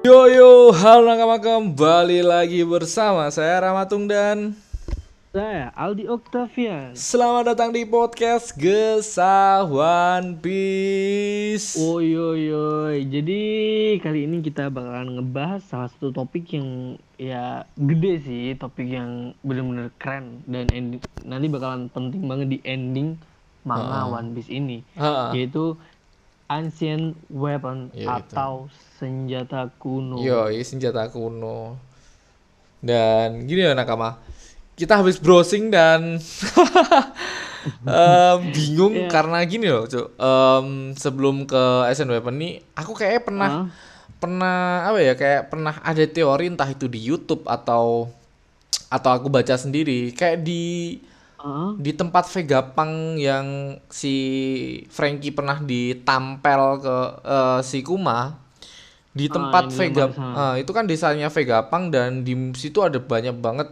Yo yo, halo nakama, kembali lagi bersama saya Rama Tung dan saya Aldi Octavian. Selamat datang di podcast Gesah One Piece. Oyoyoy. Jadi kali ini kita bakalan ngebahas salah satu topik yang ya gede sih, topik yang benar-benar keren dan nanti bakalan penting banget di ending manga One Piece ini, yaitu Ancient Weapon atau senjata kuno. Yoi, senjata kuno. Dan gini ya nakama, kita habis browsing dan bingung karena gini loh cu. Sebelum ke Ancient Weapon nih, aku kayaknya pernah ada teori, entah itu di YouTube atau aku baca sendiri, kayak di tempat Vegapunk yang si Franky pernah ditampel ke si Kuma, di tempat Vegapunk itu kan desanya Vegapunk, dan di situ ada banyak banget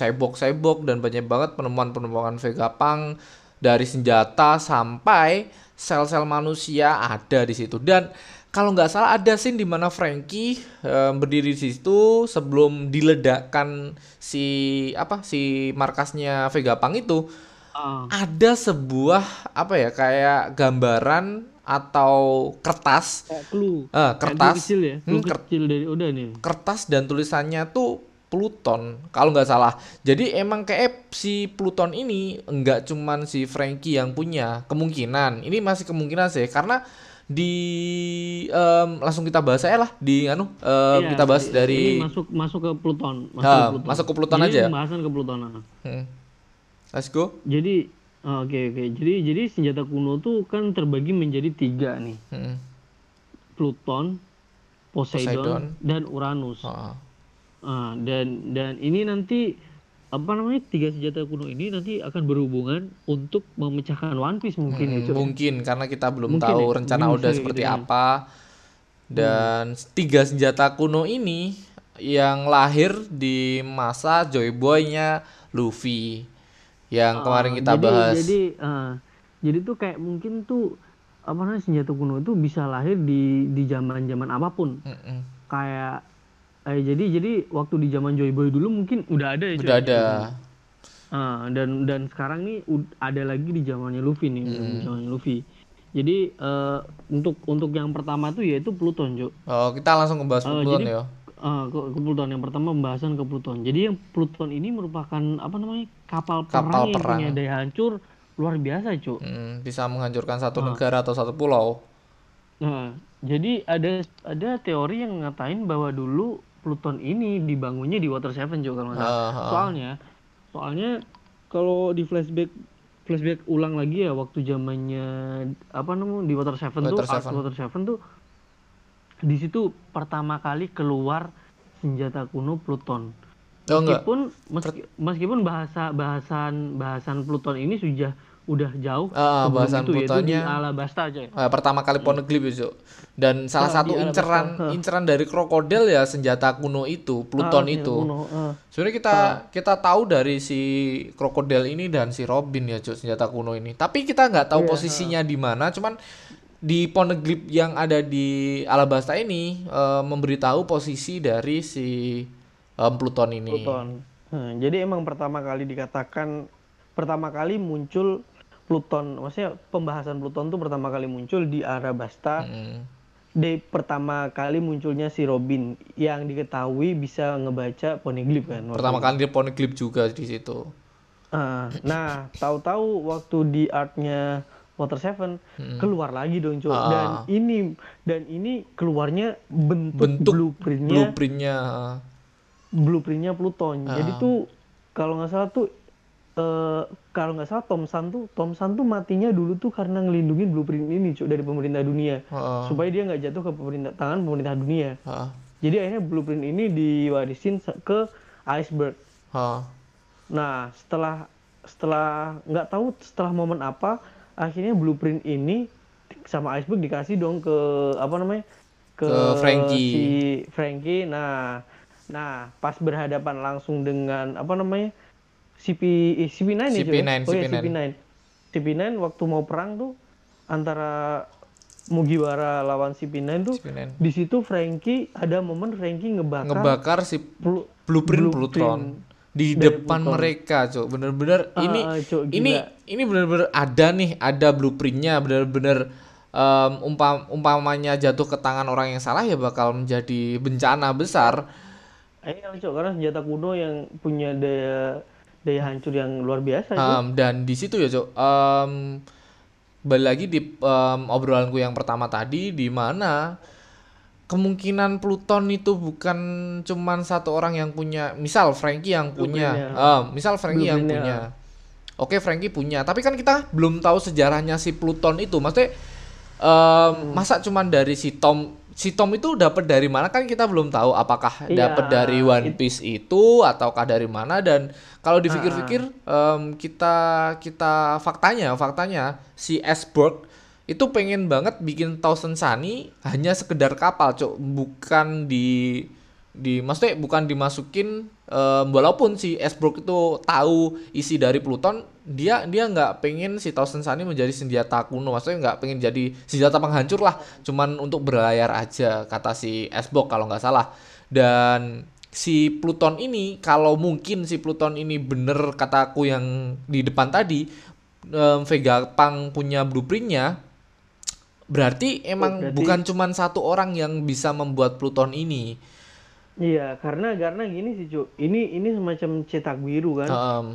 cyborg dan banyak banget penemuan Vegapunk, dari senjata sampai sel-sel manusia ada di situ. Dan kalau nggak salah ada scene di mana Franky berdiri di situ sebelum diledakkan si markasnya Vegapunk itu. Ada sebuah kayak gambaran atau kertas. Kertas kecil ya. Kecil dari Oda nih. Kertas dan tulisannya tuh Pluton kalau nggak salah. Jadi emang kayak si Pluton ini nggak cuman si Franky yang punya. Kemungkinan. Ini masih kemungkinan sih, karena langsung kita bahas aja lah di kita bahas dari masuk ke Pluton, masuk ke Pluton aja. Pembahasan ke Pluton. Let's go. Jadi oke. Jadi senjata kuno tuh kan terbagi menjadi 3 nih. Pluton, Poseidon, dan Uranus. Dan ini nanti 3 senjata kuno ini nanti akan berhubungan untuk memecahkan One Piece mungkin karena kita belum tahu rencana Oda seperti apa. Dan 3 senjata kuno ini yang lahir di masa Joy Boy-nya Luffy yang kemarin kita bahas. Jadi tuh kayak mungkin tuh senjata kuno itu bisa lahir di zaman-zaman apapun. Kayak jadi waktu di zaman Joy Boy dulu mungkin udah ada ya. Udah ada. Dan sekarang nih ada lagi di zamannya Luffy nih. Jadi untuk yang pertama tuh yaitu Pluton, Jo. Oh, kita langsung ngebahas Pluton ya. Ke Pluton. Yang pertama pembahasan ke Pluton. Jadi yang Pluton ini merupakan kapal perang yang punya daya hancur luar biasa, Jo. Bisa menghancurkan satu negara atau satu pulau. Jadi ada teori yang ngatain bahwa dulu Pluton ini dibangunnya di Water 7 juga kalau nggak salah. Soalnya kalau di flashback ulang lagi ya, waktu zamannya di Water 7 tuh, Water 7 tuh di situ pertama kali keluar senjata kuno Pluton. Meskipun bahasan Pluton ini udah jauh bahasan Plutonnya di Alabasta aja. Pertama kali Poneglyph itu. Dan salah satu inceran dari Krokodil ya senjata kuno itu, Pluton itu. Sebenarnya kita tahu dari si Krokodil ini dan si Robin ya, Cuk, senjata kuno ini. Tapi kita nggak tahu posisinya di mana, cuman di Poneglyph yang ada di Alabasta ini memberitahu posisi dari si Pluton ini. Jadi emang pertama kali muncul Pluton, maksudnya pembahasan Pluton tuh pertama kali muncul di Alabasta. Di pertama kali munculnya si Robin yang diketahui bisa ngebaca Poneglyph kan. Pertama kali dia Poneglyph juga di situ. Nah, tahu-tahu waktu di artnya Water 7 keluar lagi dong, Cok. Dan ini keluarnya bentuk blueprintnya Pluton. Jadi tuh kalau nggak salah Tom Santu matinya dulu tuh karena ngelindungin blueprint ini, Cuk, dari pemerintah dunia, supaya dia nggak jatuh ke tangan pemerintah dunia. Jadi akhirnya blueprint ini diwarisin ke Iceburg. Nah, setelah nggak tahu setelah momen apa, akhirnya blueprint ini sama Iceburg dikasih dong ke ke Franky. Si Franky. Nah, pas berhadapan langsung dengan CP9 waktu mau perang tuh antara Mugiwara lawan CP9 tuh di situ Franky ada momen Franky ngebakar si blueprint Pluton di depan Pluton. Mereka cok bener-bener ini bener-bener ada nih, ada blueprintnya bener-bener. Umpamanya jatuh ke tangan orang yang salah ya bakal menjadi bencana besar. Cok, karena senjata kuno yang punya daya hancur yang luar biasa. Dan di situ ya cok, balik lagi di obrolanku yang pertama tadi, di mana kemungkinan Pluton itu bukan cuman satu orang yang punya, misal Franky yang punya, Oke, Franky punya, tapi kan kita belum tahu sejarahnya si Pluton itu, maksudnya. Masa cuman dari si Tom itu dapat dari mana kan kita belum tahu, apakah dapat dari One Piece itu ataukah dari mana. Dan kalau dipikir-pikir kita faktanya si Iceburg itu pengen banget bikin Thousand Sunny hanya sekedar kapal cok, bukan di maksudnya bukan dimasukin, walaupun si Iceburg itu tahu isi dari Pluton, dia nggak pengen si Thousand Sunny menjadi senjata kuno, maksudnya nggak pengen jadi senjata penghancur lah, cuman untuk berlayar aja kata si Iceburg kalau nggak salah. Dan si Pluton ini, kalau mungkin si Pluton ini bener kataku yang di depan tadi, Vegapunk punya blueprintnya, berarti emang bukan cuman satu orang yang bisa membuat Pluton ini. Iya, karena gini sih Cuk, ini semacam cetak biru kan,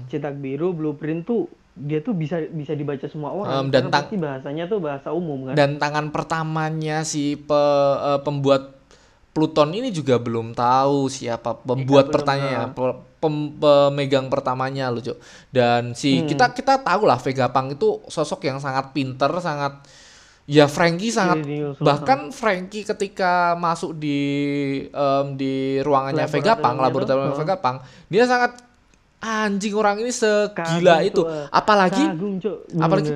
cetak biru blueprint tuh dia tuh bisa dibaca semua orang, dan pasti bahasanya tuh bahasa umum kan. Dan tangan pertamanya si pembuat Pluton ini juga belum tahu siapa pembuat pertanyaan, pemegang pertamanya lo Cuk. Dan si kita tahu lah Vegapunk itu sosok yang sangat pinter, sangat ya Franky sangat Genius, bahkan Franky ketika masuk di ruangannya Vegapunk, laboratorium Vegapunk, dia sangat anjing orang ini segila kagum itu, apalagi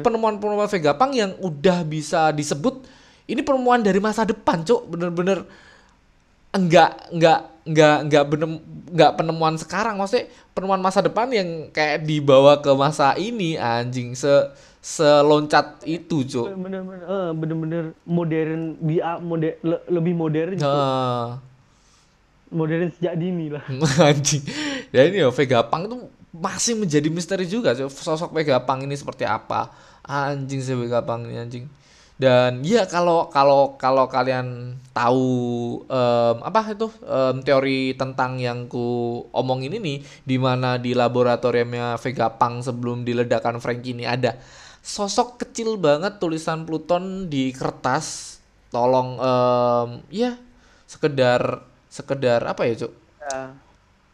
penemuan Vegapunk yang udah bisa disebut ini penemuan dari masa depan cok, bener-bener enggak penemuan sekarang, maksudnya penemuan masa depan yang kayak dibawa ke masa ini anjing seloncat itu cuk, bener-bener modern, lebih modern gitu, modern sejak dini lah anjing. Dan ini Vegapunk tuh masih menjadi misteri juga cuk, sosok Vegapunk ini seperti apa anjing, si Vegapunk ini anjing. Dan ya kalau kalian tahu teori tentang yang ku omongin ini, di mana di laboratoriumnya Vegapunk sebelum diledakkan Franky ini ada sosok kecil banget tulisan Pluton di kertas, tolong sekedar apa ya cuk,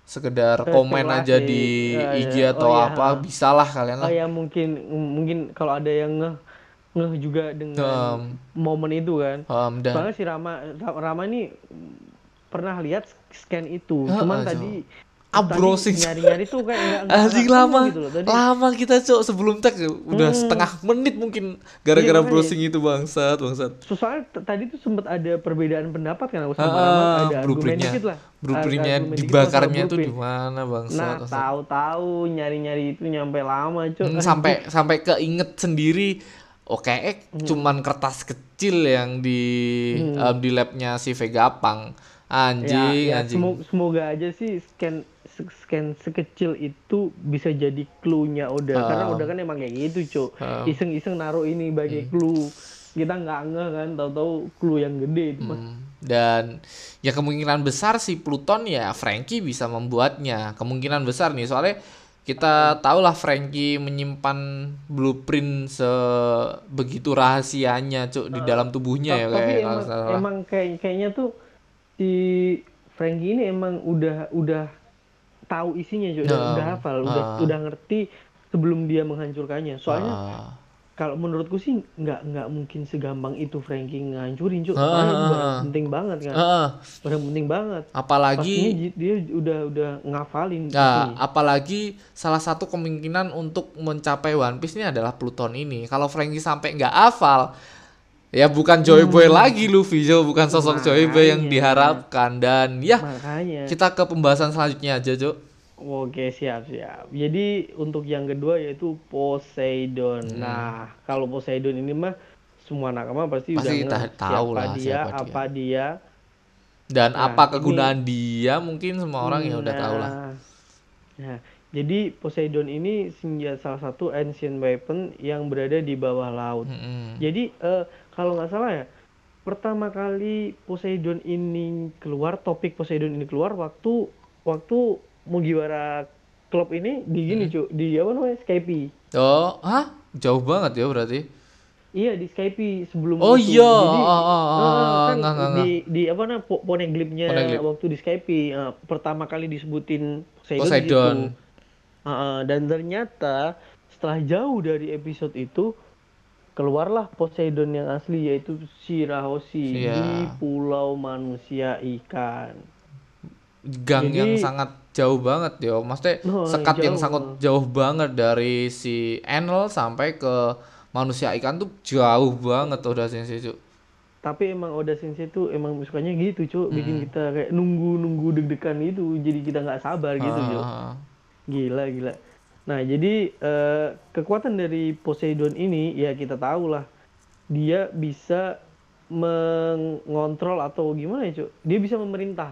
sekedar komen aja di IG atau apa, bisalah kalian lah. Ya mungkin kalau ada yang ngeh juga dengan momen itu kan, soalnya si Rama ini pernah lihat scan itu, cuman tadi browsing nyari-nyari tuh kayak enggak lama kita cok, sebelum tag udah setengah menit mungkin gara-gara browsing itu bangsat. Soalnya tadi tuh sempat ada perbedaan pendapat kan aku sama Rama, ada argumen dikit lah, blueprintnya dibakarnya tuh di mana bangsat. Nah tahu-tahu nyari-nyari itu nyampe lama cok, sampai keinget sendiri. Oke, cuman kertas kecil yang di labnya si Vegapunk anjing anjing. Semoga aja sih scan sekecil itu bisa jadi clue-nya Oda, karena Oda kan emang kayak gitu cok, iseng-iseng naruh ini bagi clue, kita nggak ngeh kan, tahu-tahu clue yang gede itu. Dan ya kemungkinan besar si Pluton ya Franky bisa membuatnya, kemungkinan besar nih, soalnya kita tahulah Franky menyimpan blueprint sebegitu rahasianya cuk di dalam tubuhnya ya kayak kayaknya tuh si Franky ini emang udah tahu isinya cuk, udah hafal, udah ngerti sebelum dia menghancurkannya. Soalnya kalau menurutku sih nggak mungkin segampang itu Franky ngancurin cuk, penting banget kan, barang penting banget. Apalagi dia udah ngafalin. Apalagi salah satu kemungkinan untuk mencapai One Piece ini adalah Pluton ini. Kalau Franky sampai nggak hafal, ya bukan Joy Boy lagi Luffy, Jo, bukan sosok makanya, Joy Boy yang diharapkan. Dan ya makanya, kita ke pembahasan selanjutnya aja Jo. Oke, siap. Jadi untuk yang kedua yaitu Poseidon. Nah, kalau Poseidon ini mah semua nakama pasti udah tahu lah siapa dia dan apa kegunaan dia, mungkin semua orang ya udah tahu lah. Nah, jadi Poseidon ini senjata salah satu ancient weapon yang berada di bawah laut. Jadi kalau nggak salah ya, pertama kali Poseidon ini keluar, topik Poseidon ini keluar waktu Mugiwara Club ini di gini cu, di apa namanya, Skypiea. Oh, hah? Jauh banget ya berarti. Iya, di Skypiea sebelum itu. Oh iya. Kan di apa namanya, Poneglyphnya waktu di Skypiea pertama kali disebutin Poseidon. Dan ternyata setelah jauh dari episode itu, keluarlah Poseidon yang asli, yaitu Shirahoshi di Pulau Manusia Ikan. Gang jadi, yang sangat jauh banget ya, maksudnya sekat jauh. Yang sangat jauh banget dari si Enel sampai ke Manusia Ikan tuh jauh banget Oda Sensei cu. Tapi emang Oda Sensei tuh emang sukanya gitu cu, bikin kita kayak nunggu deg-degan gitu, jadi kita nggak sabar gitu cu. Gila. Nah, jadi kekuatan dari Poseidon ini ya kita tahu lah, dia bisa mengontrol atau gimana ya, Cuk? Dia bisa memerintah.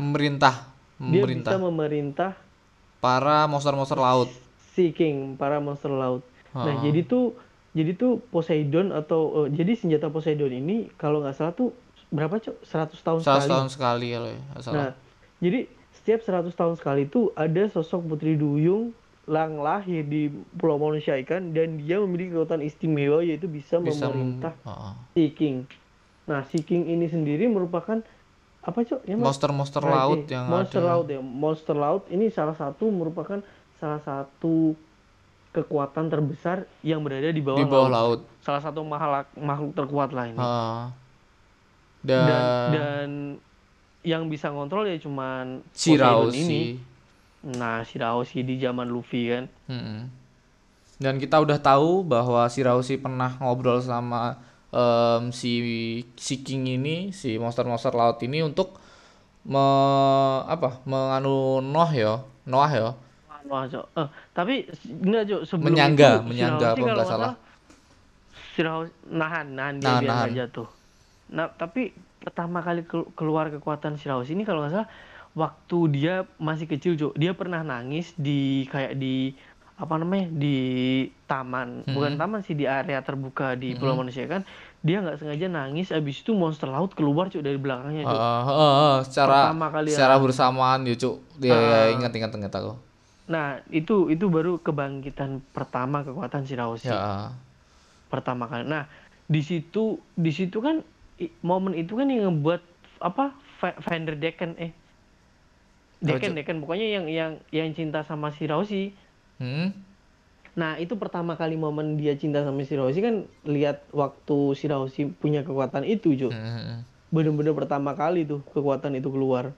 Dia bisa memerintah para monster-monster laut. Sea King, para monster laut. Nah, jadi tuh Poseidon atau jadi senjata Poseidon ini kalau nggak salah tuh berapa, Cuk? 100 tahun sekali. 100 tahun sekali kalau ya, nggak salah. Nah, jadi setiap 100 tahun sekali tuh ada sosok Putri Duyung lang lahir di Pulau Manusia Ikan, dan dia memiliki kekuatan istimewa yaitu bisa memerintah Sea King. Nah, Sea King ini sendiri merupakan apa cok? Ya, monster-monster laut yang monster ada. Laut ya, monster laut ini merupakan salah satu kekuatan terbesar yang berada di bawah laut. Salah satu makhluk terkuat lah ini. Dan yang bisa ngontrol ya cuman Poseidon ini. Nah, Shirahoshi di zaman Luffy kan. Dan kita udah tahu bahwa Shirahoshi pernah ngobrol sama si King ini, si monster-monster laut ini untuk menganu Noah ya. Noah, Cok. Tapi enggak, Cok, sebelum menyangga apa enggak salah. Shirahoshi nahan dia biar aja tuh. Nah, tapi pertama kali keluar kekuatan Shirahoshi ini kalau enggak salah waktu dia masih kecil, Jo. Dia pernah nangis di taman. Bukan taman sih, di area terbuka di Pulau Manusia kan. Dia enggak sengaja nangis, habis itu monster laut keluar, Jo, dari belakangnya, Jo. Secara bersamaan, ya, Jo. Dia ingat aku. Nah, itu baru kebangkitan pertama kekuatan Shirahoshi. Pertama kali. Nah, di situ kan momen itu kan yang ngebuat apa? Deken pokoknya yang cinta sama Shirahoshi. Nah, itu pertama kali momen dia cinta sama Shirahoshi kan, lihat waktu Shirahoshi punya kekuatan itu, Jo. Bener-bener pertama kali tuh kekuatan itu keluar.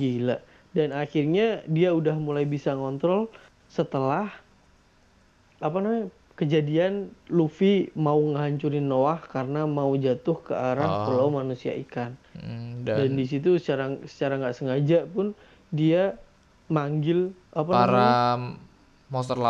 Gila. Dan akhirnya dia udah mulai bisa ngontrol setelah kejadian Luffy mau ngehancurin Noah karena mau jatuh ke arah Pulau Manusia Ikan. Dan di situ secara nggak sengaja pun dia manggil monster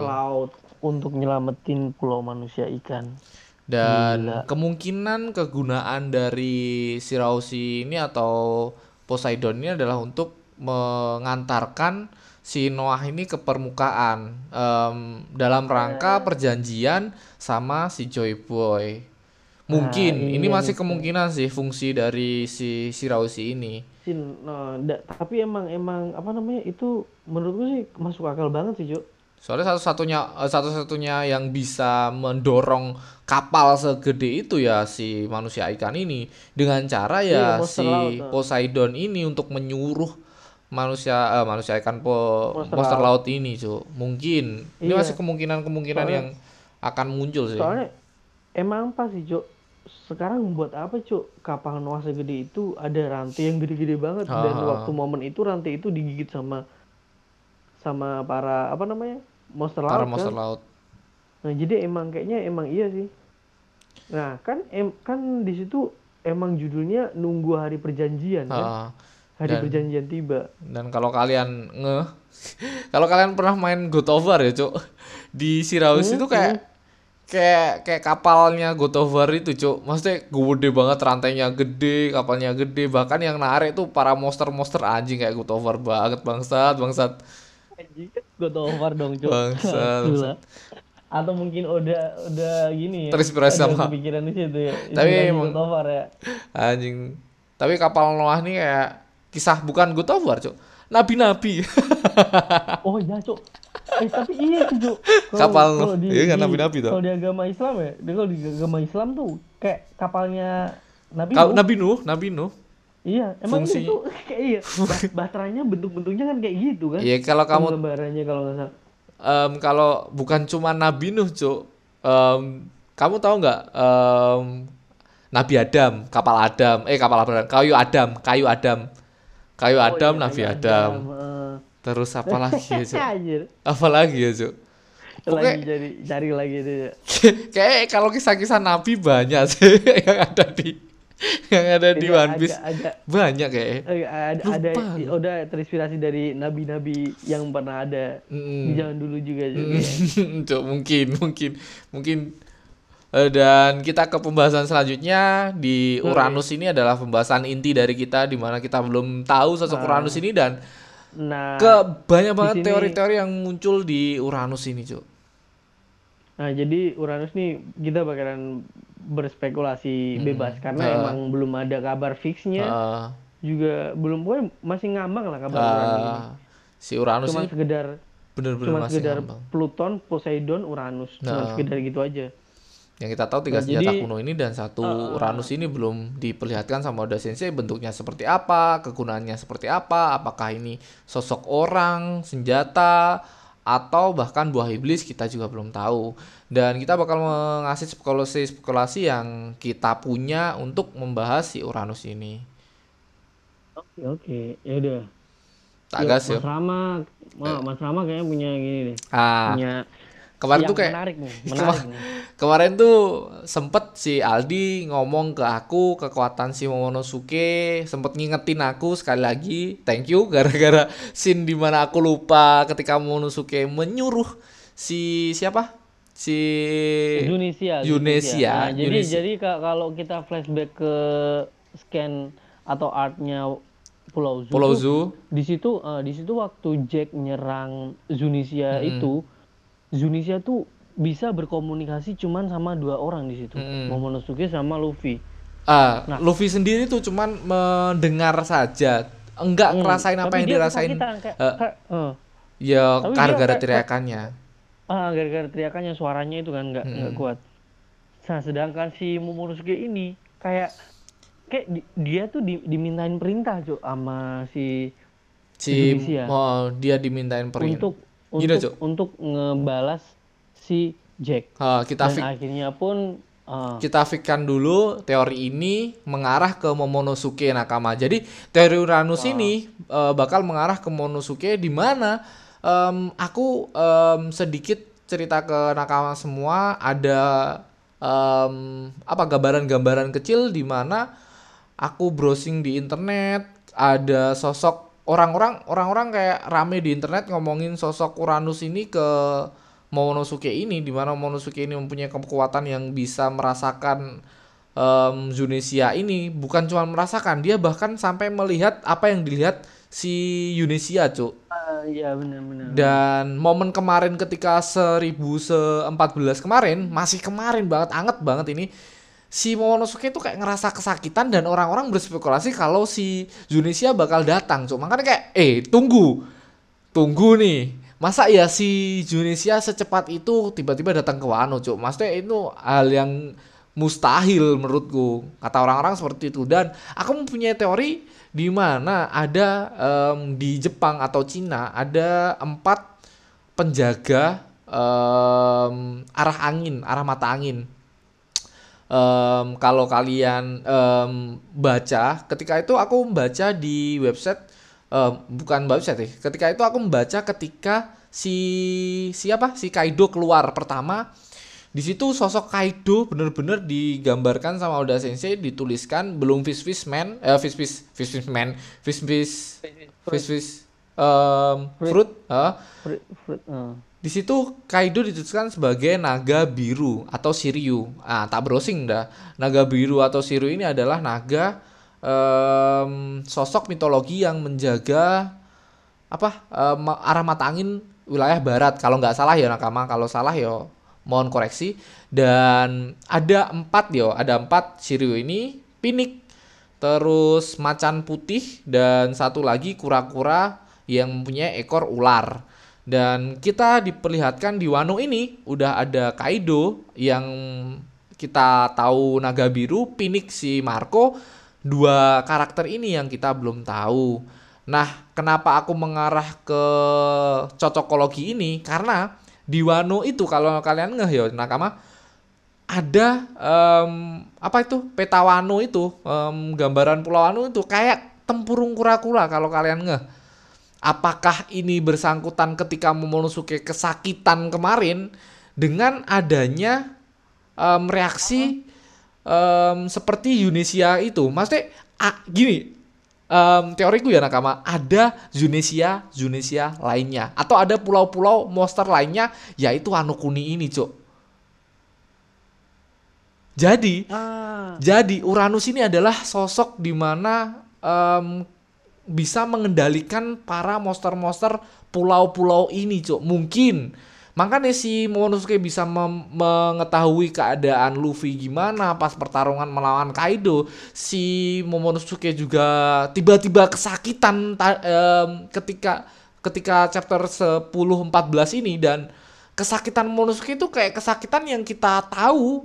laut untuk nyelamatin Pulau Manusia Ikan. Dan kemungkinan kegunaan dari Shirahoshi ini atau Poseidon ini adalah untuk mengantarkan si Noah ini ke permukaan dalam rangka perjanjian sama si Joy Boy. Mungkin ini masih kemungkinan sih fungsi dari si Shirahoshi ini. Tapi emang itu menurutku sih masuk akal banget sih, Jo. Soalnya satu-satunya yang bisa mendorong kapal segede itu ya si Manusia Ikan ini, dengan cara ya si Poseidon ini untuk menyuruh manusia ikan monster laut ini, Jo. Mungkin ini masih kemungkinan soalnya, yang akan muncul sih. Soalnya emang apa sih, Jo? Sekarang buat apa, Cuk? Kapal Noah segede itu ada rantai yang gede-gede banget. Dan waktu momen itu rantai itu digigit sama para monster laut. Nah, jadi kayaknya iya sih. Nah, kan di situ emang judulnya nunggu hari perjanjian kan. Hari perjanjian tiba. Dan kalau kalian kalau kalian pernah main Gotover ya, Cuk, di Shirahoshi itu kayak kayak kapalnya Gotover itu, Cuk. Maksudnya gede banget, rantainya gede, kapalnya gede. Bahkan yang narik tuh para monster-monster anjing kayak Gotover banget, bangsat. Anjing Gotover dong, Cuk. Bangsat. Atau mungkin udah gini ya. Terinspirasi sama pikiran di situ ya. Tapi emang Gotover ya. Anjing. Tapi kapal Noah nih kayak kisah bukan Gotover, Cuk. Nabi-nabi. Oh iya, Cuk. Tapi iya sih, Cuk. Kapal iya kan nabi-nabi tuh. Kalau di agama Islam ya, kalau di agama Islam tuh kayak kapalnya Nabi Nuh. Nabi Nuh. Iya, emang fungsi itu kayak iya. Baterainya bentuk-bentuknya kan kayak gitu kan. Iya, kalau kamu gambarannya kalau enggak salah. Kalau bukan cuma Nabi Nuh, Cuk. Kamu tahu nggak Nabi Adam, kayu Adam, Nabi Adam. Terus apa lagi ya, Cuk? Apa lagi ya, Cuk? Lagi cari lagi itu. Kayak kalau kisah-kisah nabi banyak sih yang ada di One Piece. Banyak kayak. Ada udah terinspirasi dari nabi-nabi yang pernah ada di zaman dulu juga, Cuk. Cuk, mungkin. Dan kita ke pembahasan selanjutnya di Uranus ini adalah pembahasan inti dari kita, di mana kita belum tahu sosok Uranus ini dan banyak banget teori-teori yang muncul di Uranus ini, Cuk. Nah, jadi Uranus nih kita bakalan berspekulasi bebas karena emang belum ada kabar fixnya, juga belum, gue masih ngambang lah kabar Uranus ini. Si Uranus cuman ini sekedar bener-bener masih ngambang. Pluton, Poseidon, Uranus, cuman sekedar gitu aja. Yang kita tahu 3 senjata kuno ini dan 1 Uranus ini belum diperlihatkan sama Oda Sensei bentuknya seperti apa, kegunaannya seperti apa, apakah ini sosok orang, senjata, atau bahkan buah iblis, kita juga belum tahu. Dan kita bakal mengasih spekulasi-spekulasi yang kita punya untuk membahas si Uranus ini. Oke. Yaudah. Tagas ya. Mas Rama kayaknya punya gini deh. Kemarin tuh kayak menarik nih. Kemarin tuh sempet si Aldi ngomong ke aku kekuatan si Momonosuke, sempet ngingetin aku sekali lagi, thank you, gara-gara scene dimana aku lupa ketika Momonosuke menyuruh Zunesha. Nah, jadi kalau kita flashback ke scan atau artnya Pulau Zou. Di situ waktu Jack nyerang Zunesha itu, Zunesha tuh bisa berkomunikasi cuman sama 2 orang di situ, Momonosuke sama Luffy. Nah, Luffy sendiri tuh cuman mendengar saja, enggak ngerasain apa yang dirasain. Ya gara-gara teriakannya. Gara-gara teriakannya, suaranya itu kan enggak kuat. Nah, sedangkan si Momonosuke ini kayak dia tuh dimintain perintah, Cuk, sama si Zunesha. Dia dimintain perintah untuk ngebalas si Jack. Akhirnya pun kita fikirkan dulu teori ini mengarah ke Momonosuke Nakama. Jadi teori Uranus ini bakal mengarah ke Momonosuke, di mana aku sedikit cerita ke Nakama semua, ada gambaran-gambaran kecil di mana aku browsing di internet, ada sosok orang-orang kayak rame di internet ngomongin sosok Uranus ini ke Momonosuke ini, di mana Momonosuke ini mempunyai kekuatan yang bisa merasakan Zunesha ini. Bukan cuma merasakan, dia bahkan sampai melihat apa yang dilihat si Zunesha, Cuk. Iya, benar. Dan momen kemarin ketika 1014 kemarin, masih kemarin banget, anget banget ini. Si Momonosuke itu kayak ngerasa kesakitan dan orang-orang berspekulasi kalau si Zunesha bakal datang, Cuk. Makanya kayak tunggu nih, masa ya si Zunesha secepat itu tiba-tiba datang ke Wano, Cuk. Maksudnya itu hal yang mustahil menurutku, kata orang-orang seperti itu. Dan aku mempunyai teori di mana ada di Jepang atau Cina ada 4 penjaga arah mata angin. Kalau kalian baca, ketika itu aku membaca di website, ketika itu aku membaca ketika si Kaido keluar pertama. Di situ sosok Kaido bener-bener digambarkan sama Oda Sensei, dituliskan belum fish fish fruit. Di situ Kaido dituliskan sebagai naga biru atau Shiryu. Ah, tak browsing dah. Naga biru atau Shiryu ini adalah naga sosok mitologi yang menjaga apa arah mata angin wilayah barat. Kalau nggak salah ya nakama, kalau salah ya mohon koreksi. Dan ada 4 yo, ada 4 Shiryu ini, pinik, terus macan putih, dan satu lagi kura-kura yang mempunyai ekor ular. Dan kita diperlihatkan di Wano ini udah ada Kaido yang kita tahu naga biru, pinik si Marco, 2 karakter ini yang kita belum tahu. Nah, kenapa aku mengarah ke cocokologi ini? Karena di Wano itu kalau kalian ngeh ya nakama, ada apa itu peta Wano itu, gambaran pulau Wano itu kayak tempurung kura-kura kalau kalian ngeh. Apakah ini bersangkutan ketika Momonosuke kesakitan kemarin dengan adanya reaksi seperti Zunesha itu? Maksudnya gini, teoriku ya nakama, ada Zunesha lainnya atau ada pulau-pulau monster lainnya, yaitu Wano Kuni ini, Cuk. Jadi Uranus ini adalah sosok dimana bisa mengendalikan para monster-monster pulau-pulau ini, Cuk. Mungkin makanya si Momonosuke bisa mengetahui keadaan Luffy gimana pas pertarungan melawan Kaido. Si Momonosuke juga tiba-tiba kesakitan ketika chapter 10-14 ini, dan kesakitan Momonosuke itu kayak kesakitan yang kita tahu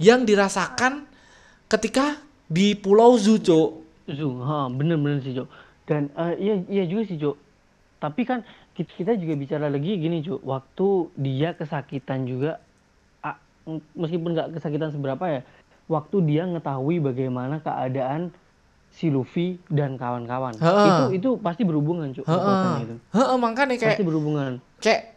yang dirasakan ketika di Pulau Zou, Cuk. Zou, ha, bener-bener sih, Cuk. Dan iya juga sih, Cuk. Tapi kan kita juga bicara lagi gini, Cuk. Waktu dia kesakitan juga, meskipun nggak kesakitan seberapa ya, waktu dia ngetahui bagaimana keadaan si Luffy dan kawan-kawan, itu pasti berhubungan, Cuk. Makanya kayak pasti berhubungan. Kayak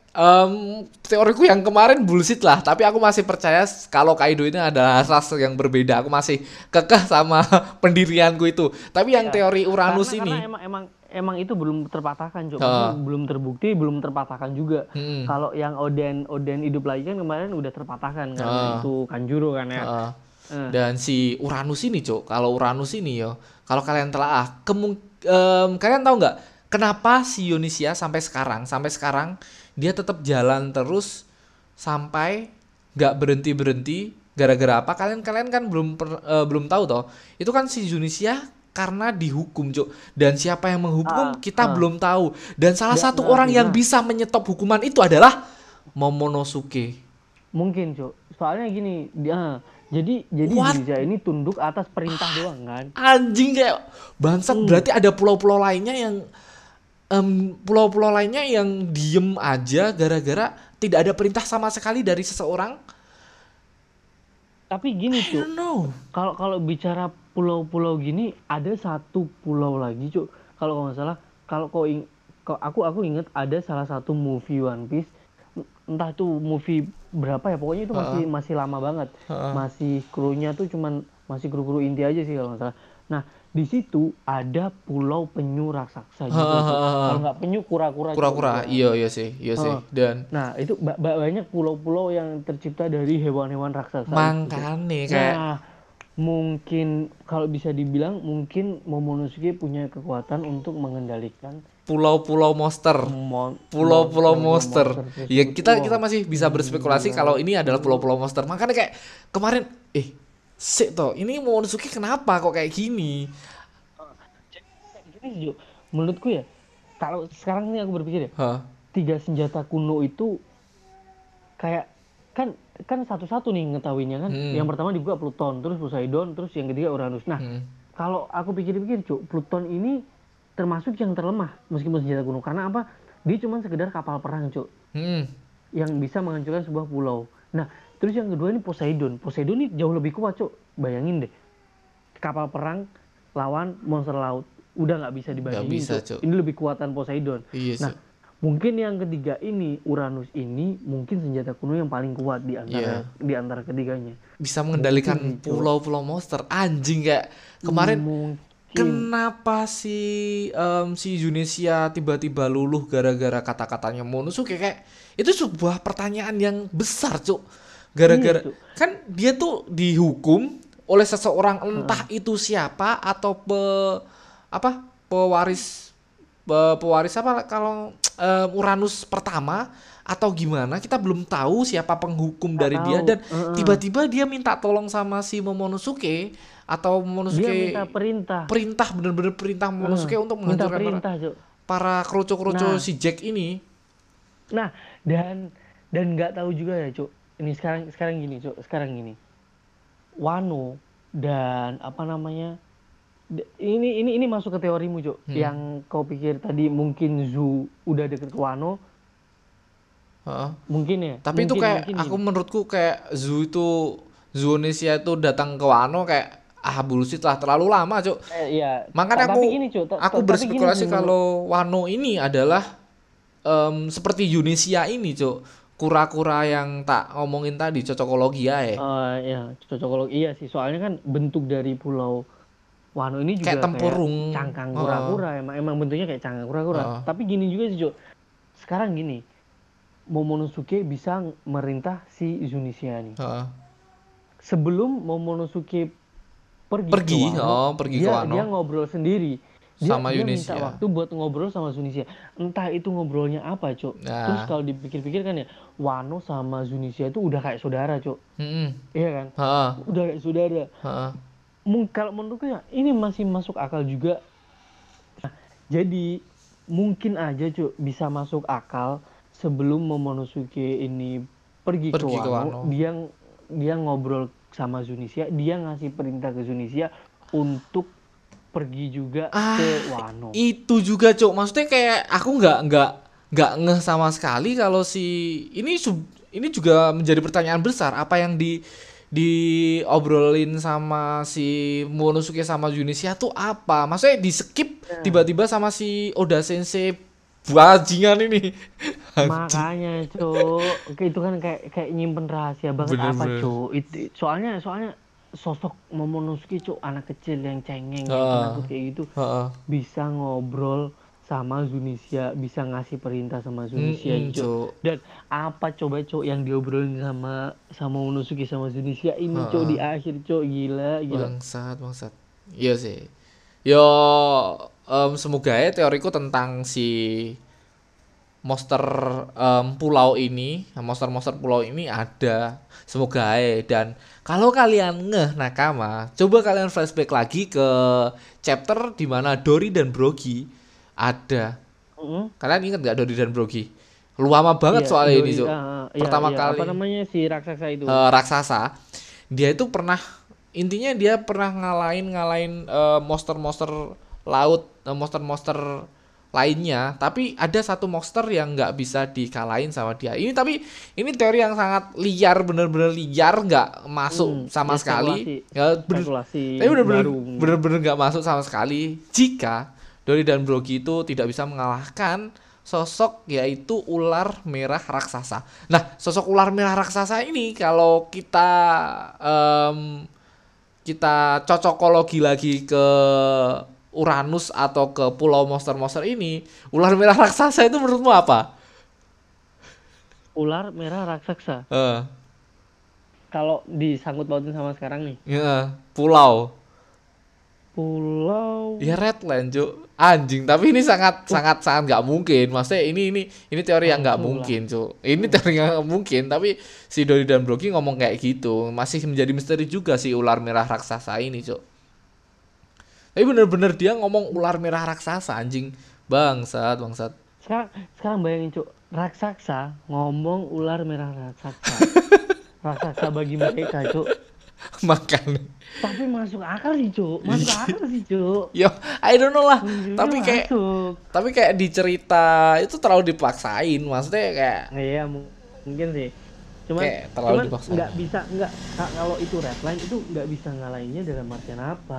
teoriku yang kemarin bullshit lah, tapi aku masih percaya kalau Kaido ini adalah ras yang berbeda. Aku masih kekeh sama pendirianku itu. Tapi yang teori Uranus karena emang itu belum terpatahkan, Cuk. Belum terbukti, belum terpatahkan juga. Kalau yang Oden hidup lagi kan kemarin udah terpatahkan karena itu Kanjuro kan ya. Dan si Uranus ini, Cuk. Kalau Uranus ini yo, kalau kalian telaah, kalian tahu nggak kenapa si Zunesha sampai sekarang dia tetap jalan terus sampai nggak berhenti-berhenti, gara-gara apa? Kalian kan belum tahu toh. Itu kan si Zunesha karena dihukum, Cuk. Dan siapa yang menghukum kita belum tahu. Dan salah satu orang yang bisa menyetop hukuman itu adalah Momonosuke. Mungkin, Cuk. Soalnya gini, dia jadi Zunesha ini tunduk atas perintah doang kan. Anjing, kayak bangsat. Berarti ada pulau-pulau lainnya yang diem aja gara-gara tidak ada perintah sama sekali dari seseorang. Tapi gini, Cuk, kalau bicara pulau-pulau gini, ada satu pulau lagi, Cuk. Kalau nggak salah, kalau aku inget ada salah satu movie One Piece, entah itu movie berapa ya, pokoknya itu masih lama banget, masih krunya tuh cuman masih kru-kru inti aja sih kalau nggak salah. Nah, di situ ada pulau penyu raksasa juga. Kalau nggak penyu, kura-kura. Iya sih. Dan nah, itu banyak pulau-pulau yang tercipta dari hewan-hewan raksasa. Makanya kayak mungkin kalau bisa dibilang mungkin Momonosuke punya kekuatan untuk mengendalikan pulau-pulau monster. Pulau-pulau monster. Ya, kita masih bisa berspekulasi kalau ini adalah pulau-pulau monster. Makanya kayak kemarin ini Momonosuke kenapa kok kayak gini? Jadi, menurutku ya, kalau sekarang ini aku berpikir ya, 3 senjata kuno itu kayak kan satu-satu nih ngetahuinya kan. Yang pertama dibuka Pluton, terus Poseidon, terus yang ketiga Uranus. Nah, kalau aku pikir-pikir, Cuk, Pluton ini termasuk yang terlemah meskipun senjata kuno. Karena apa? Dia cuma sekedar kapal perang, Cuk. Yang bisa menghancurkan sebuah pulau. Nah, terus yang kedua ini Poseidon. Poseidon ini jauh lebih kuat, Cuk. Bayangin deh, kapal perang lawan monster laut. Udah nggak bisa dibandingin. Gak bisa, Cuk. Ini lebih kuatan Poseidon. Iya, nah, mungkin yang ketiga ini, Uranus ini mungkin senjata kuno yang paling kuat di antara ketiganya. Bisa mengendalikan pulau-pulau monster. Anjing, kayak kemarin Kenapa si Zunesha tiba-tiba luluh gara-gara kata-katanya Momonosuke? Kayak itu sebuah pertanyaan yang besar, Cuk. Gara-gara kan dia tuh dihukum oleh seseorang, entah itu siapa, atau pewaris apa kalau Uranus pertama atau gimana, kita belum tahu siapa penghukum dari dia, dan tiba-tiba dia minta tolong sama si Momonosuke, atau Momonosuke dia minta perintah bener-bener perintah Momonosuke untuk menghancurkan para kroco-kroco si Jack ini. Nah, dan nggak tahu juga ya, Cuk. Ini sekarang gini, Wano dan apa namanya, ini masuk ke teorimu, Cuk. Yang kau pikir tadi mungkin Zou udah deket ke Wano. Mungkin ya. Tapi mungkin, itu kayak menurutku kayak Zunesha itu datang ke Wano kayak bullshit lah, terlalu lama, Cuk. Iya. Makanya aku berspekulasi kalau Wano ini adalah seperti Zunesha ini, Cuk. Kura-kura yang tak ngomongin tadi, cocokologi ya. Iya, cocokologi. Iya sih, soalnya kan bentuk dari pulau Wano ini juga kayak tempurung, kayak cangkang kura-kura. Emang bentuknya kayak cangkang kura-kura. Tapi gini juga sih, Cuk. Sekarang gini, Momonosuke bisa merintah si Zunesha nih. Sebelum Momonosuke pergi ke Wano, dia ngobrol sendiri. Dia minta waktu buat ngobrol sama Zunesha. Entah itu ngobrolnya apa, Cuk. Terus kalau dipikir-pikir kan ya, Wano sama Zunesha itu udah kayak saudara, Cuk. Iya kan? Udah kayak saudara. Kalau menurutku ya, ini masih masuk akal juga. Nah, jadi mungkin aja, Cuk, bisa masuk akal. Sebelum Momonosuke ini pergi ke Wano, dia ngobrol sama Zunesha, dia ngasih perintah ke Zunesha untuk pergi juga ke Wano. Itu juga, Cuk. Maksudnya kayak aku nggak ngeh sama sekali kalau si ini juga menjadi pertanyaan besar, apa yang diobrolin sama si Momonosuke sama Zunesha tuh apa? Maksudnya di skip tiba-tiba sama si Oda Sensei bajingan ini. Makanya, Cuk, itu kan kayak nyimpen rahasia banget. Bener, apa, Cuk? Soalnya sosok Momonosuke, Cuk, anak kecil yang cengeng, yang kayak gitu, bisa ngobrol sama Zunesha, bisa ngasih perintah sama Zunesha, Cuk. Dan apa coba, Cuk, yang diobrolin sama Momonosuke sama Zunesha ini, Cuk, di akhir, Cuk, gila. Bangsat. Iya sih. Yo, semoga ya teoriku tentang si monster pulau ini, monster-monster pulau ini ada, semoga ya. Dan kalau kalian ngeh nakama, coba kalian flashback lagi ke chapter di mana Dorry dan Brogy ada. Kalian inget nggak Dorry dan Brogy? Lama banget soalnya Dorry, ini, Cuk. Pertama kali. Apa namanya si raksasa itu? Raksasa. Dia itu pernah ngalahin monster-monster laut, monster-monster lainnya, tapi ada satu monster yang nggak bisa dikalahin sama dia. Ini tapi ini teori yang sangat liar, bener-bener liar, nggak masuk sama sekali. Tapi bener-bener nggak masuk sama sekali jika Dorry dan Brogy itu tidak bisa mengalahkan sosok yaitu ular merah raksasa. Nah, sosok ular merah raksasa ini kalau kita cocokologi lagi ke Uranus atau ke pulau monster-monster ini, ular merah raksasa itu menurutmu apa? Ular merah raksasa? Kalau disangkut pautin sama sekarang nih? Iya, pulau. Ya Redland, Cuk. Anjing, tapi ini sangat nggak mungkin. Maksudnya ini teori yang nggak mungkin, Cuk. Ini teori yang nggak mungkin, tapi si Dorry dan Brogy ngomong kayak gitu. Masih menjadi misteri juga si ular merah raksasa ini, Cuk. Tapi bener-bener dia ngomong ular merah raksasa, anjing. Bangsat. Sekarang bayangin, Cuk, raksasa ngomong ular merah raksasa. Raksasa bagi mereka, Cuk. Makanya. Tapi masuk akal sih, Cuk. Yo, I don't know lah. Tapi kayak di cerita itu terlalu dipaksain. Maksudnya kayak iya, mungkin sih. Cuman nggak bisa kalau itu redline itu nggak bisa ngalahinnya dalam artian apa.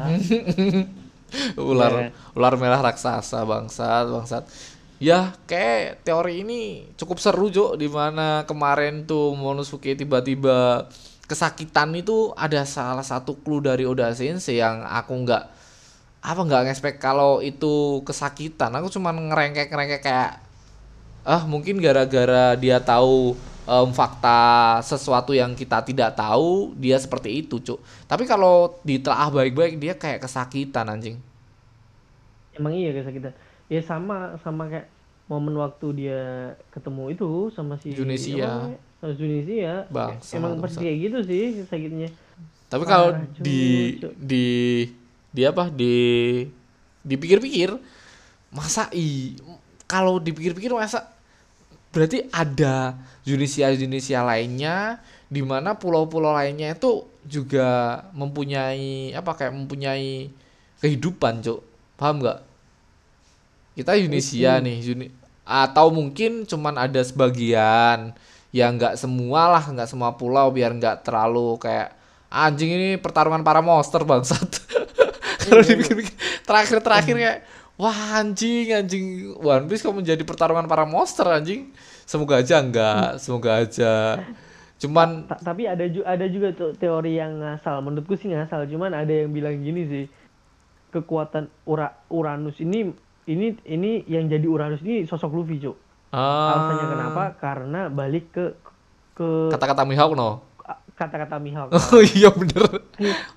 Ular merah raksasa, bangsat. Ya, kayak teori ini cukup seru, Cuk, di mana kemarin tuh Momonosuke tiba-tiba kesakitan. Itu ada salah satu clue dari Oda Sensei yang aku nggak apa nggak ngespek kalau itu kesakitan. Aku cuma ngerengkek-ngerengkek kayak mungkin gara-gara dia tahu fakta sesuatu yang kita tidak tahu, dia seperti itu, Cuk. Tapi kalau ditelaah baik-baik dia kayak kesakitan anjing. Emang iya kesakitan. Ya sama kayak momen waktu dia ketemu itu sama si Zunesha. Sama Zunesha. Emang persis kayak gitu sih sakitnya. Tapi kalau dipikir-pikir masa kalau dipikir-pikir masa berarti ada Zunesha lainnya di mana pulau-pulau lainnya itu juga mempunyai mempunyai kehidupan, Cuk. Paham nggak? Kita Zunesha nih, atau mungkin cuman ada sebagian ya, nggak semua pulau biar nggak terlalu kayak anjing ini pertarungan para monster bangsat. Kalau dipikir-pikir terakhir kayak wah anjing One Piece kok menjadi pertarungan para monster anjing. Semoga aja enggak, semoga aja. Cuman tapi ada juga tuh teori yang ngasal. Menurutku sih ngasal, cuman ada yang bilang gini sih. Kekuatan Uranus ini yang jadi Uranus ini sosok Luffy, Cuk. Alasannya kenapa? Karena balik ke kata-kata Mihawk no. Kata-kata Mihawk. Oh iya bener.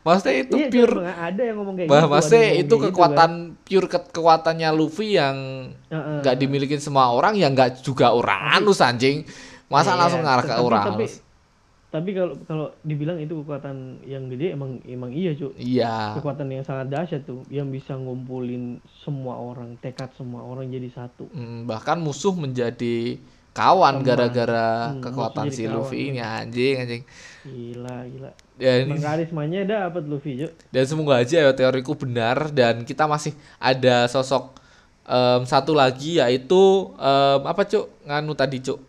Maksudnya itu iya, pure. Cuman, ada yang ngomong kayak gitu. Maksudnya itu kekuatan gitu, pure kekuatannya Luffy yang nggak dimiliki semua orang, yang nggak juga Uranus anjing. Masa langsung ngarah ke Uranus. Tapi kalau dibilang itu kekuatan yang gede emang iya, Cuk. Iya. Kekuatan yang sangat dahsyat tuh, yang bisa ngumpulin semua orang, tekad semua orang jadi satu. Bahkan musuh menjadi kawan gara-gara kekuatan si Luffy ini anjing. Gila. Dan karismanya dapat Luffy, Cuk. Dan semoga aja teoriku benar, dan kita masih ada sosok satu lagi yaitu Cuk? Nganu tadi, Cuk.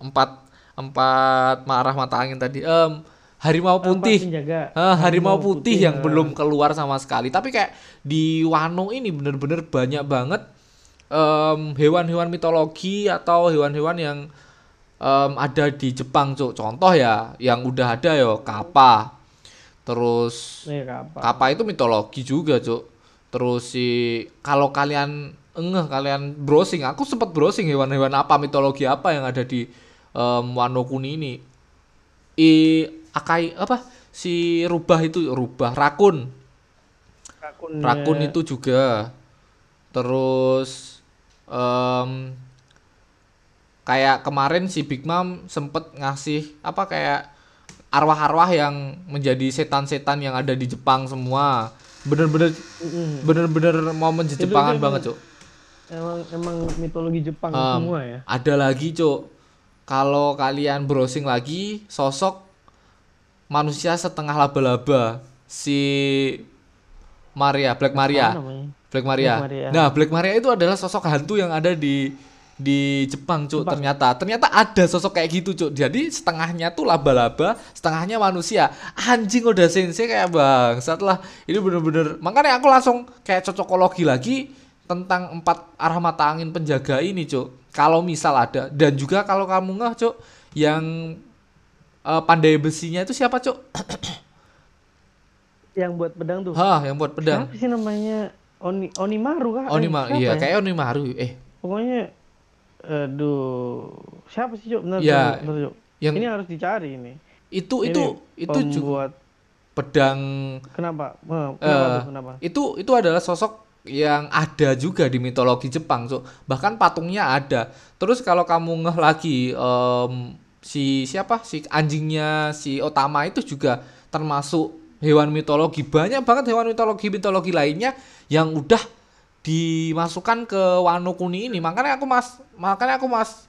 Empat marah mata angin tadi. Harimau putih. Harimau putih yang belum keluar sama sekali. Tapi kayak di Wano ini bener-bener banyak banget hewan-hewan mitologi atau hewan-hewan yang ada di Jepang, Cuk. Contoh ya, yang udah ada ya kappa. Terus kappa itu mitologi juga, Cuk. Terus kalau kalian browsing, aku sempat browsing hewan-hewan apa, mitologi apa yang ada di Wano Kuni ini. Si rubah rakun. Rakun itu juga. Terus kayak kemarin si Big Mom sempet ngasih kayak arwah-arwah yang menjadi setan-setan yang ada di Jepang semua. Bener-bener momen Jepangan banget, Cuk. Emang mitologi Jepang semua ya. Ada lagi, Cuk. Kalau kalian browsing lagi sosok manusia setengah laba-laba, si Black Maria. Nah, Black Maria itu adalah sosok hantu yang ada di Jepang, Cuk. Ternyata ada sosok kayak gitu, Cuk. Jadi setengahnya tuh laba-laba, setengahnya manusia. Anjing, udah sensei kayak bangsat lah. Ini bener-bener. Makanya aku langsung kayak cocokologi lagi tentang empat arah mata angin penjaga ini, Cuk. Kalau misal ada. Dan juga kalau kamu ngeh, Cuk, yang pandai besinya itu siapa, Cuk? Yang buat pedang tuh. Yang buat pedang. Siapa sih namanya? Onimaru kah? Onimaru. Iya, kayak Onimaru. Pokoknya siapa sih, Cuk? Benar, ya, Cuk. Ini harus dicari ini. Itu juga pedang. Kenapa? Itu adalah sosok yang ada juga di mitologi Jepang, Cuk. Bahkan patungnya ada. Terus kalau kamu ngeh lagi si anjingnya si Otama itu juga termasuk hewan mitologi. Banyak banget hewan mitologi lainnya yang udah dimasukkan ke Wano Kuni ini. Makanya aku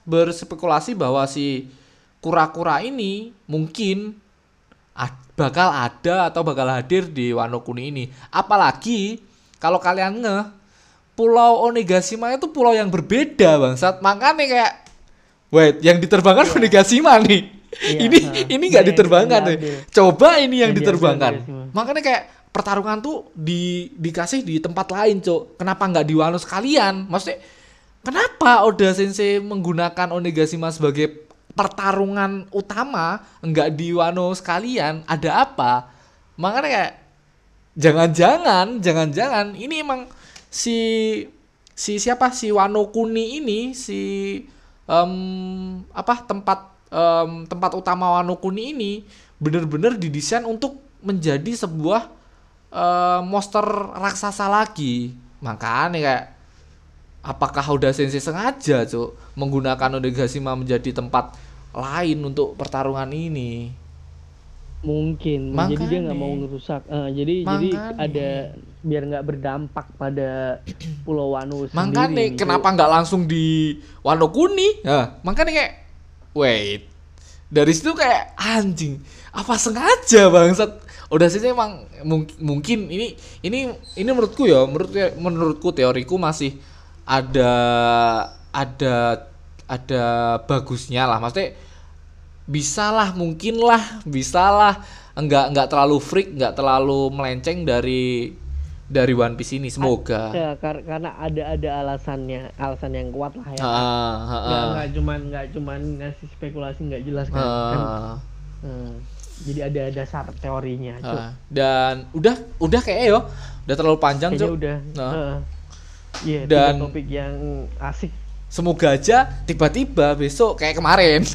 berspekulasi bahwa si kura-kura ini mungkin bakal ada atau bakal hadir di Wano Kuni ini. Apalagi kalau kalian Pulau Onigashima itu pulau yang berbeda, bangsat. Makanya kayak yang diterbangkan Onigashima nih. Ini nggak diterbangkan nih. Coba ini yang diterbangkan. Makanya kayak pertarungan tuh dikasih di tempat lain, Cuk. Kenapa nggak di Wano sekalian? Maksudnya kenapa Oda Sensei menggunakan Onigashima sebagai pertarungan utama, nggak di Wano sekalian? Ada apa? Makanya kayak jangan-jangan ini emang si Wano Kuni ini, si tempat utama Wano Kuni ini bener-bener didesain untuk menjadi sebuah monster raksasa lagi. Makanya kayak, apakah Oda Sensei sengaja cuk menggunakan Onigashima menjadi tempat lain untuk pertarungan ini? Mungkin. Makanya. Jadi dia nggak mau ngerusak. Jadi ada biar nggak berdampak pada Pulau Wano sendiri. Makanya kenapa nggak langsung di Wano Kuni? Nah, makanya kayak wait, dari situ kayak anjing. Apa sengaja bangsat? Udah sih emang mungkin ini menurutku ya, menurutku teoriku masih ada bagusnya lah, maksudnya bisalah, mungkinlah bisalah, enggak terlalu freak, enggak terlalu melenceng dari One Piece ini, semoga. Ya, karena ada alasan yang kuat lah ya. Enggak cuman ngasih spekulasi enggak jelas kan. Jadi ada dasar teorinya. Dan udah kayaknya yo, udah terlalu panjang tuh. Udah. Yeah, dan topik yang asik. Semoga aja tiba-tiba besok kayak kemarin.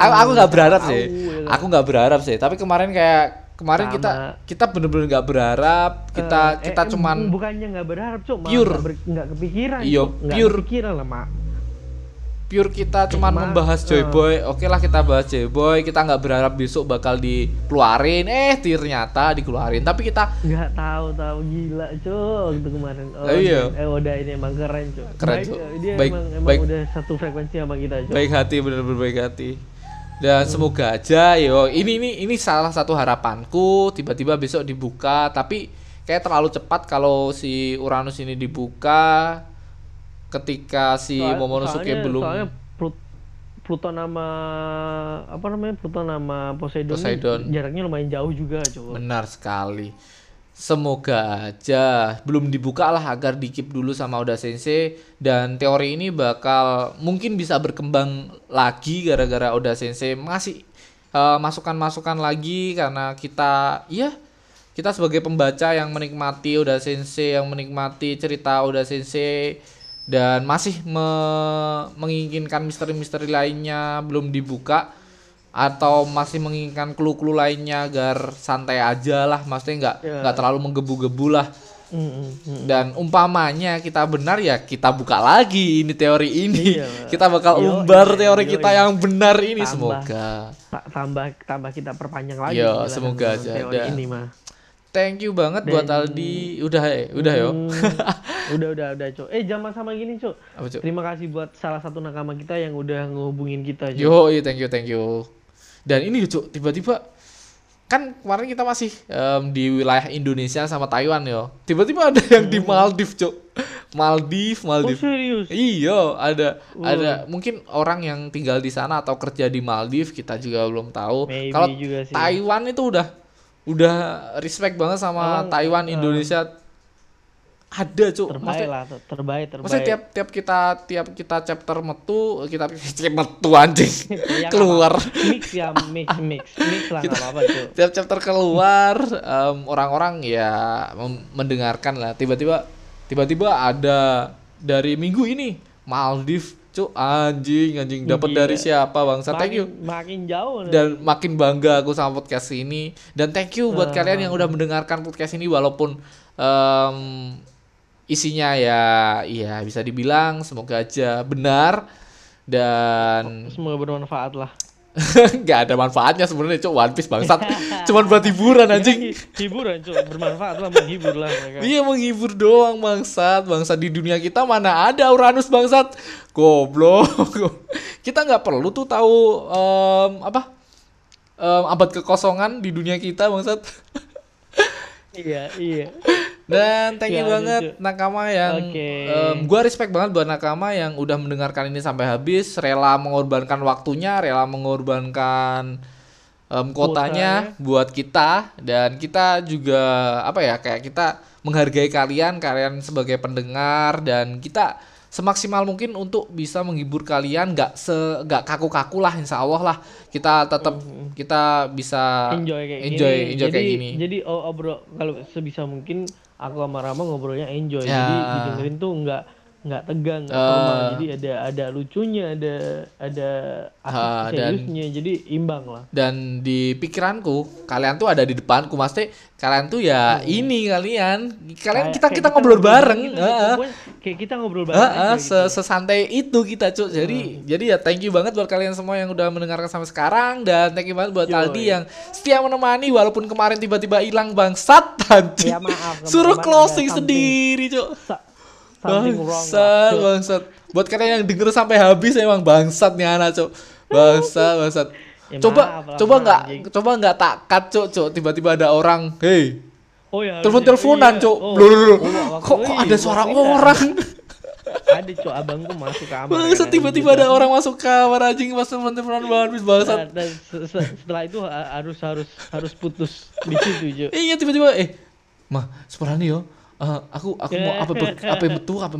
Aku nggak berharap sih. Aku nggak berharap sih. Tapi kemarin sama. kita bener-bener nggak berharap. Kita cuman bukannya nggak berharap cuma nggak kepikiran. Iya, kepikiran lah mak. Pure kita cuman membahas Joy Boy. Oke lah, kita bahas Joy Boy. Kita nggak berharap besok bakal dikeluarin. Ternyata dikeluarin. Tapi kita nggak tahu gila cok gitu kemarin. Udah ini emang keren cok. Keren cok. Dia baik, udah satu frekuensi sama kita cok. Baik hati, bener-bener baik hati. Dan semoga aja yo. Ini salah satu harapanku. Tiba-tiba besok dibuka. Tapi kayak terlalu cepat kalau si Uranus ini dibuka. Ketika si Momonosuke belum, soalnya Pluton nama Poseidon jaraknya lumayan jauh juga coba. Benar sekali. Semoga aja belum dibuka lah, agar dikip dulu sama Oda Sensei, dan teori ini bakal mungkin bisa berkembang lagi gara-gara Oda Sensei masih masukan-masukan lagi, karena kita sebagai pembaca yang menikmati Oda Sensei, yang menikmati cerita Oda Sensei, dan masih menginginkan misteri-misteri lainnya belum dibuka, atau masih menginginkan clue-clue lainnya agar santai aja lah, maksudnya nggak terlalu menggebu-gebu lah. Dan umpamanya kita benar ya, kita buka lagi ini teori ini. Kita bakal umbar teori kita yang benar ini. Semoga tambah kita perpanjang lagi. Semoga aja teori ini mah. Thank you banget buat Aldi. Udah cok. Jaman sama gini cok. Terima kasih buat salah satu nakama kita yang udah ngehubungin kita cok. Thank you. Dan ini cok, tiba-tiba kan kemarin kita masih di wilayah Indonesia sama Taiwan yo. Tiba-tiba ada yang di Maldives cok. Maldives. Oh, serius? Iya, ada mungkin orang yang tinggal di sana atau kerja di Maldives, kita juga belum tahu. Kalau Taiwan itu udah respect banget sama Taiwan, Indonesia ada cuk. Terbaik. Maksudnya tiap kita chapter metu, kita metu anjing. Keluar. Mix lah, enggak apa-apa cuk. Tiap chapter keluar, orang-orang ya mendengarkan lah. Tiba-tiba ada dari minggu ini Maldives. Cuk, anjing dapat dari siapa bangsa? Thank you. Makin jauh dan makin bangga aku sama podcast ini, dan thank you buat kalian yang udah mendengarkan podcast ini, walaupun isinya ya bisa dibilang semoga aja benar dan semoga bermanfaat lah. Nggak ada manfaatnya sebenarnya cuk, One Piece bangsat. Cuman buat hiburan anjing. Hiburan cuk, bermanfaat lah, menghibur lah mereka. Iya, menghibur doang bangsat. Di dunia kita mana ada Uranus bangsat. Goblok. Kita nggak perlu tuh tahu abad kekosongan di dunia kita bangsat. Iya. Dan thank you banget nakama yang gua respect banget buat nakama yang udah mendengarkan ini sampai habis, rela mengorbankan waktunya, rela mengorbankan kotanya buat kita, dan kita juga kita menghargai kalian sebagai pendengar, dan kita semaksimal mungkin untuk bisa menghibur kalian, nggak kaku-kaku lah, insya Allah lah kita tetap kita bisa enjoy kayak gini. Jadi obrol kalau sebisa mungkin aku sama Rama ngobrolnya enjoy, ya. Jadi didengerin tuh nggak tegang, jadi ada lucunya, ada seriusnya, jadi imbang lah. Dan di pikiranku kalian tuh ada di depanku, maksudnya kalian tuh ya ini kalian kita ngobrol bareng, kayak kita ngobrol bareng, sesantai itu kita, Cuk. Jadi ya thank you banget buat kalian semua yang udah mendengarkan sampai sekarang, dan thank you banget buat Aldi yang setia menemani walaupun kemarin tiba-tiba hilang bangsat tadi, ya, suruh closing sendiri, Cuk. Bangsat. Buat kalian yang denger sampai habis, emang bangsat nih anak, Cuk. Bangsat. Ya, coba nggak tak cut, Cuk. Tiba-tiba ada orang, "Hey." Oh ya. Telepon-teleponan, Cuk. Kok ada suara orang? Ada, Cuk, abangku masuk kamar. Bangsat, tiba-tiba ada orang masuk kamar anjing pas telepon-teleponan banget, bangsat. Dan setelah itu harus putus di situ, Cuk. Iya, tiba-tiba mah sepurane yo. Aku mau apa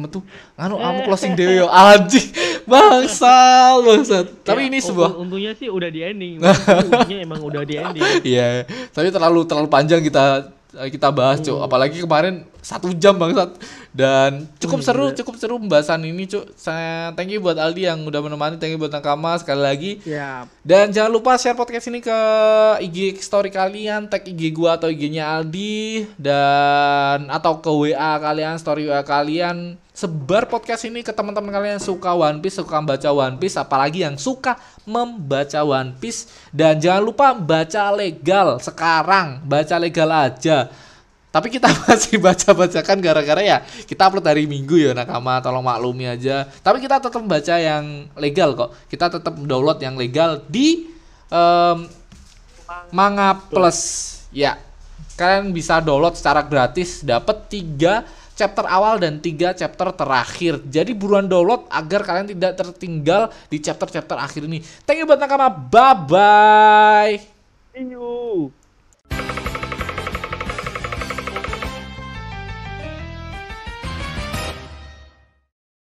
metu nganu kamu closing dewe yo anjing, bangsat. Tapi ini sebuah untungnya sih udah di ending. Untungnya emang udah di ending. Iya, tapi terlalu panjang kita bahas, Cuk. Apalagi kemarin 1 jam, bangsat. Dan cukup seru pembahasan ini, Cuk. Saya thank you buat Aldi yang udah menemani, thank you buat Nakama sekali lagi. Yep. Dan jangan lupa share podcast ini ke IG story kalian, tag IG gua atau IG-nya Aldi, dan atau ke WA kalian, story WA kalian. Sebar podcast ini ke teman-teman kalian yang suka One Piece, suka membaca One Piece, apalagi yang suka membaca One Piece. Dan jangan lupa baca legal sekarang, baca legal aja. Tapi kita masih baca-bacakan gara-gara ya kita upload hari Minggu ya, Nakama, tolong maklumi aja. Tapi kita tetap baca yang legal kok. Kita tetap download yang legal di Manga Plus. Ya. Kalian bisa download secara gratis, dapat 3 chapter awal dan 3 chapter terakhir. Jadi buruan download agar kalian tidak tertinggal di chapter-chapter akhir ini. Thank you buat Nakama. Bye-bye. See you.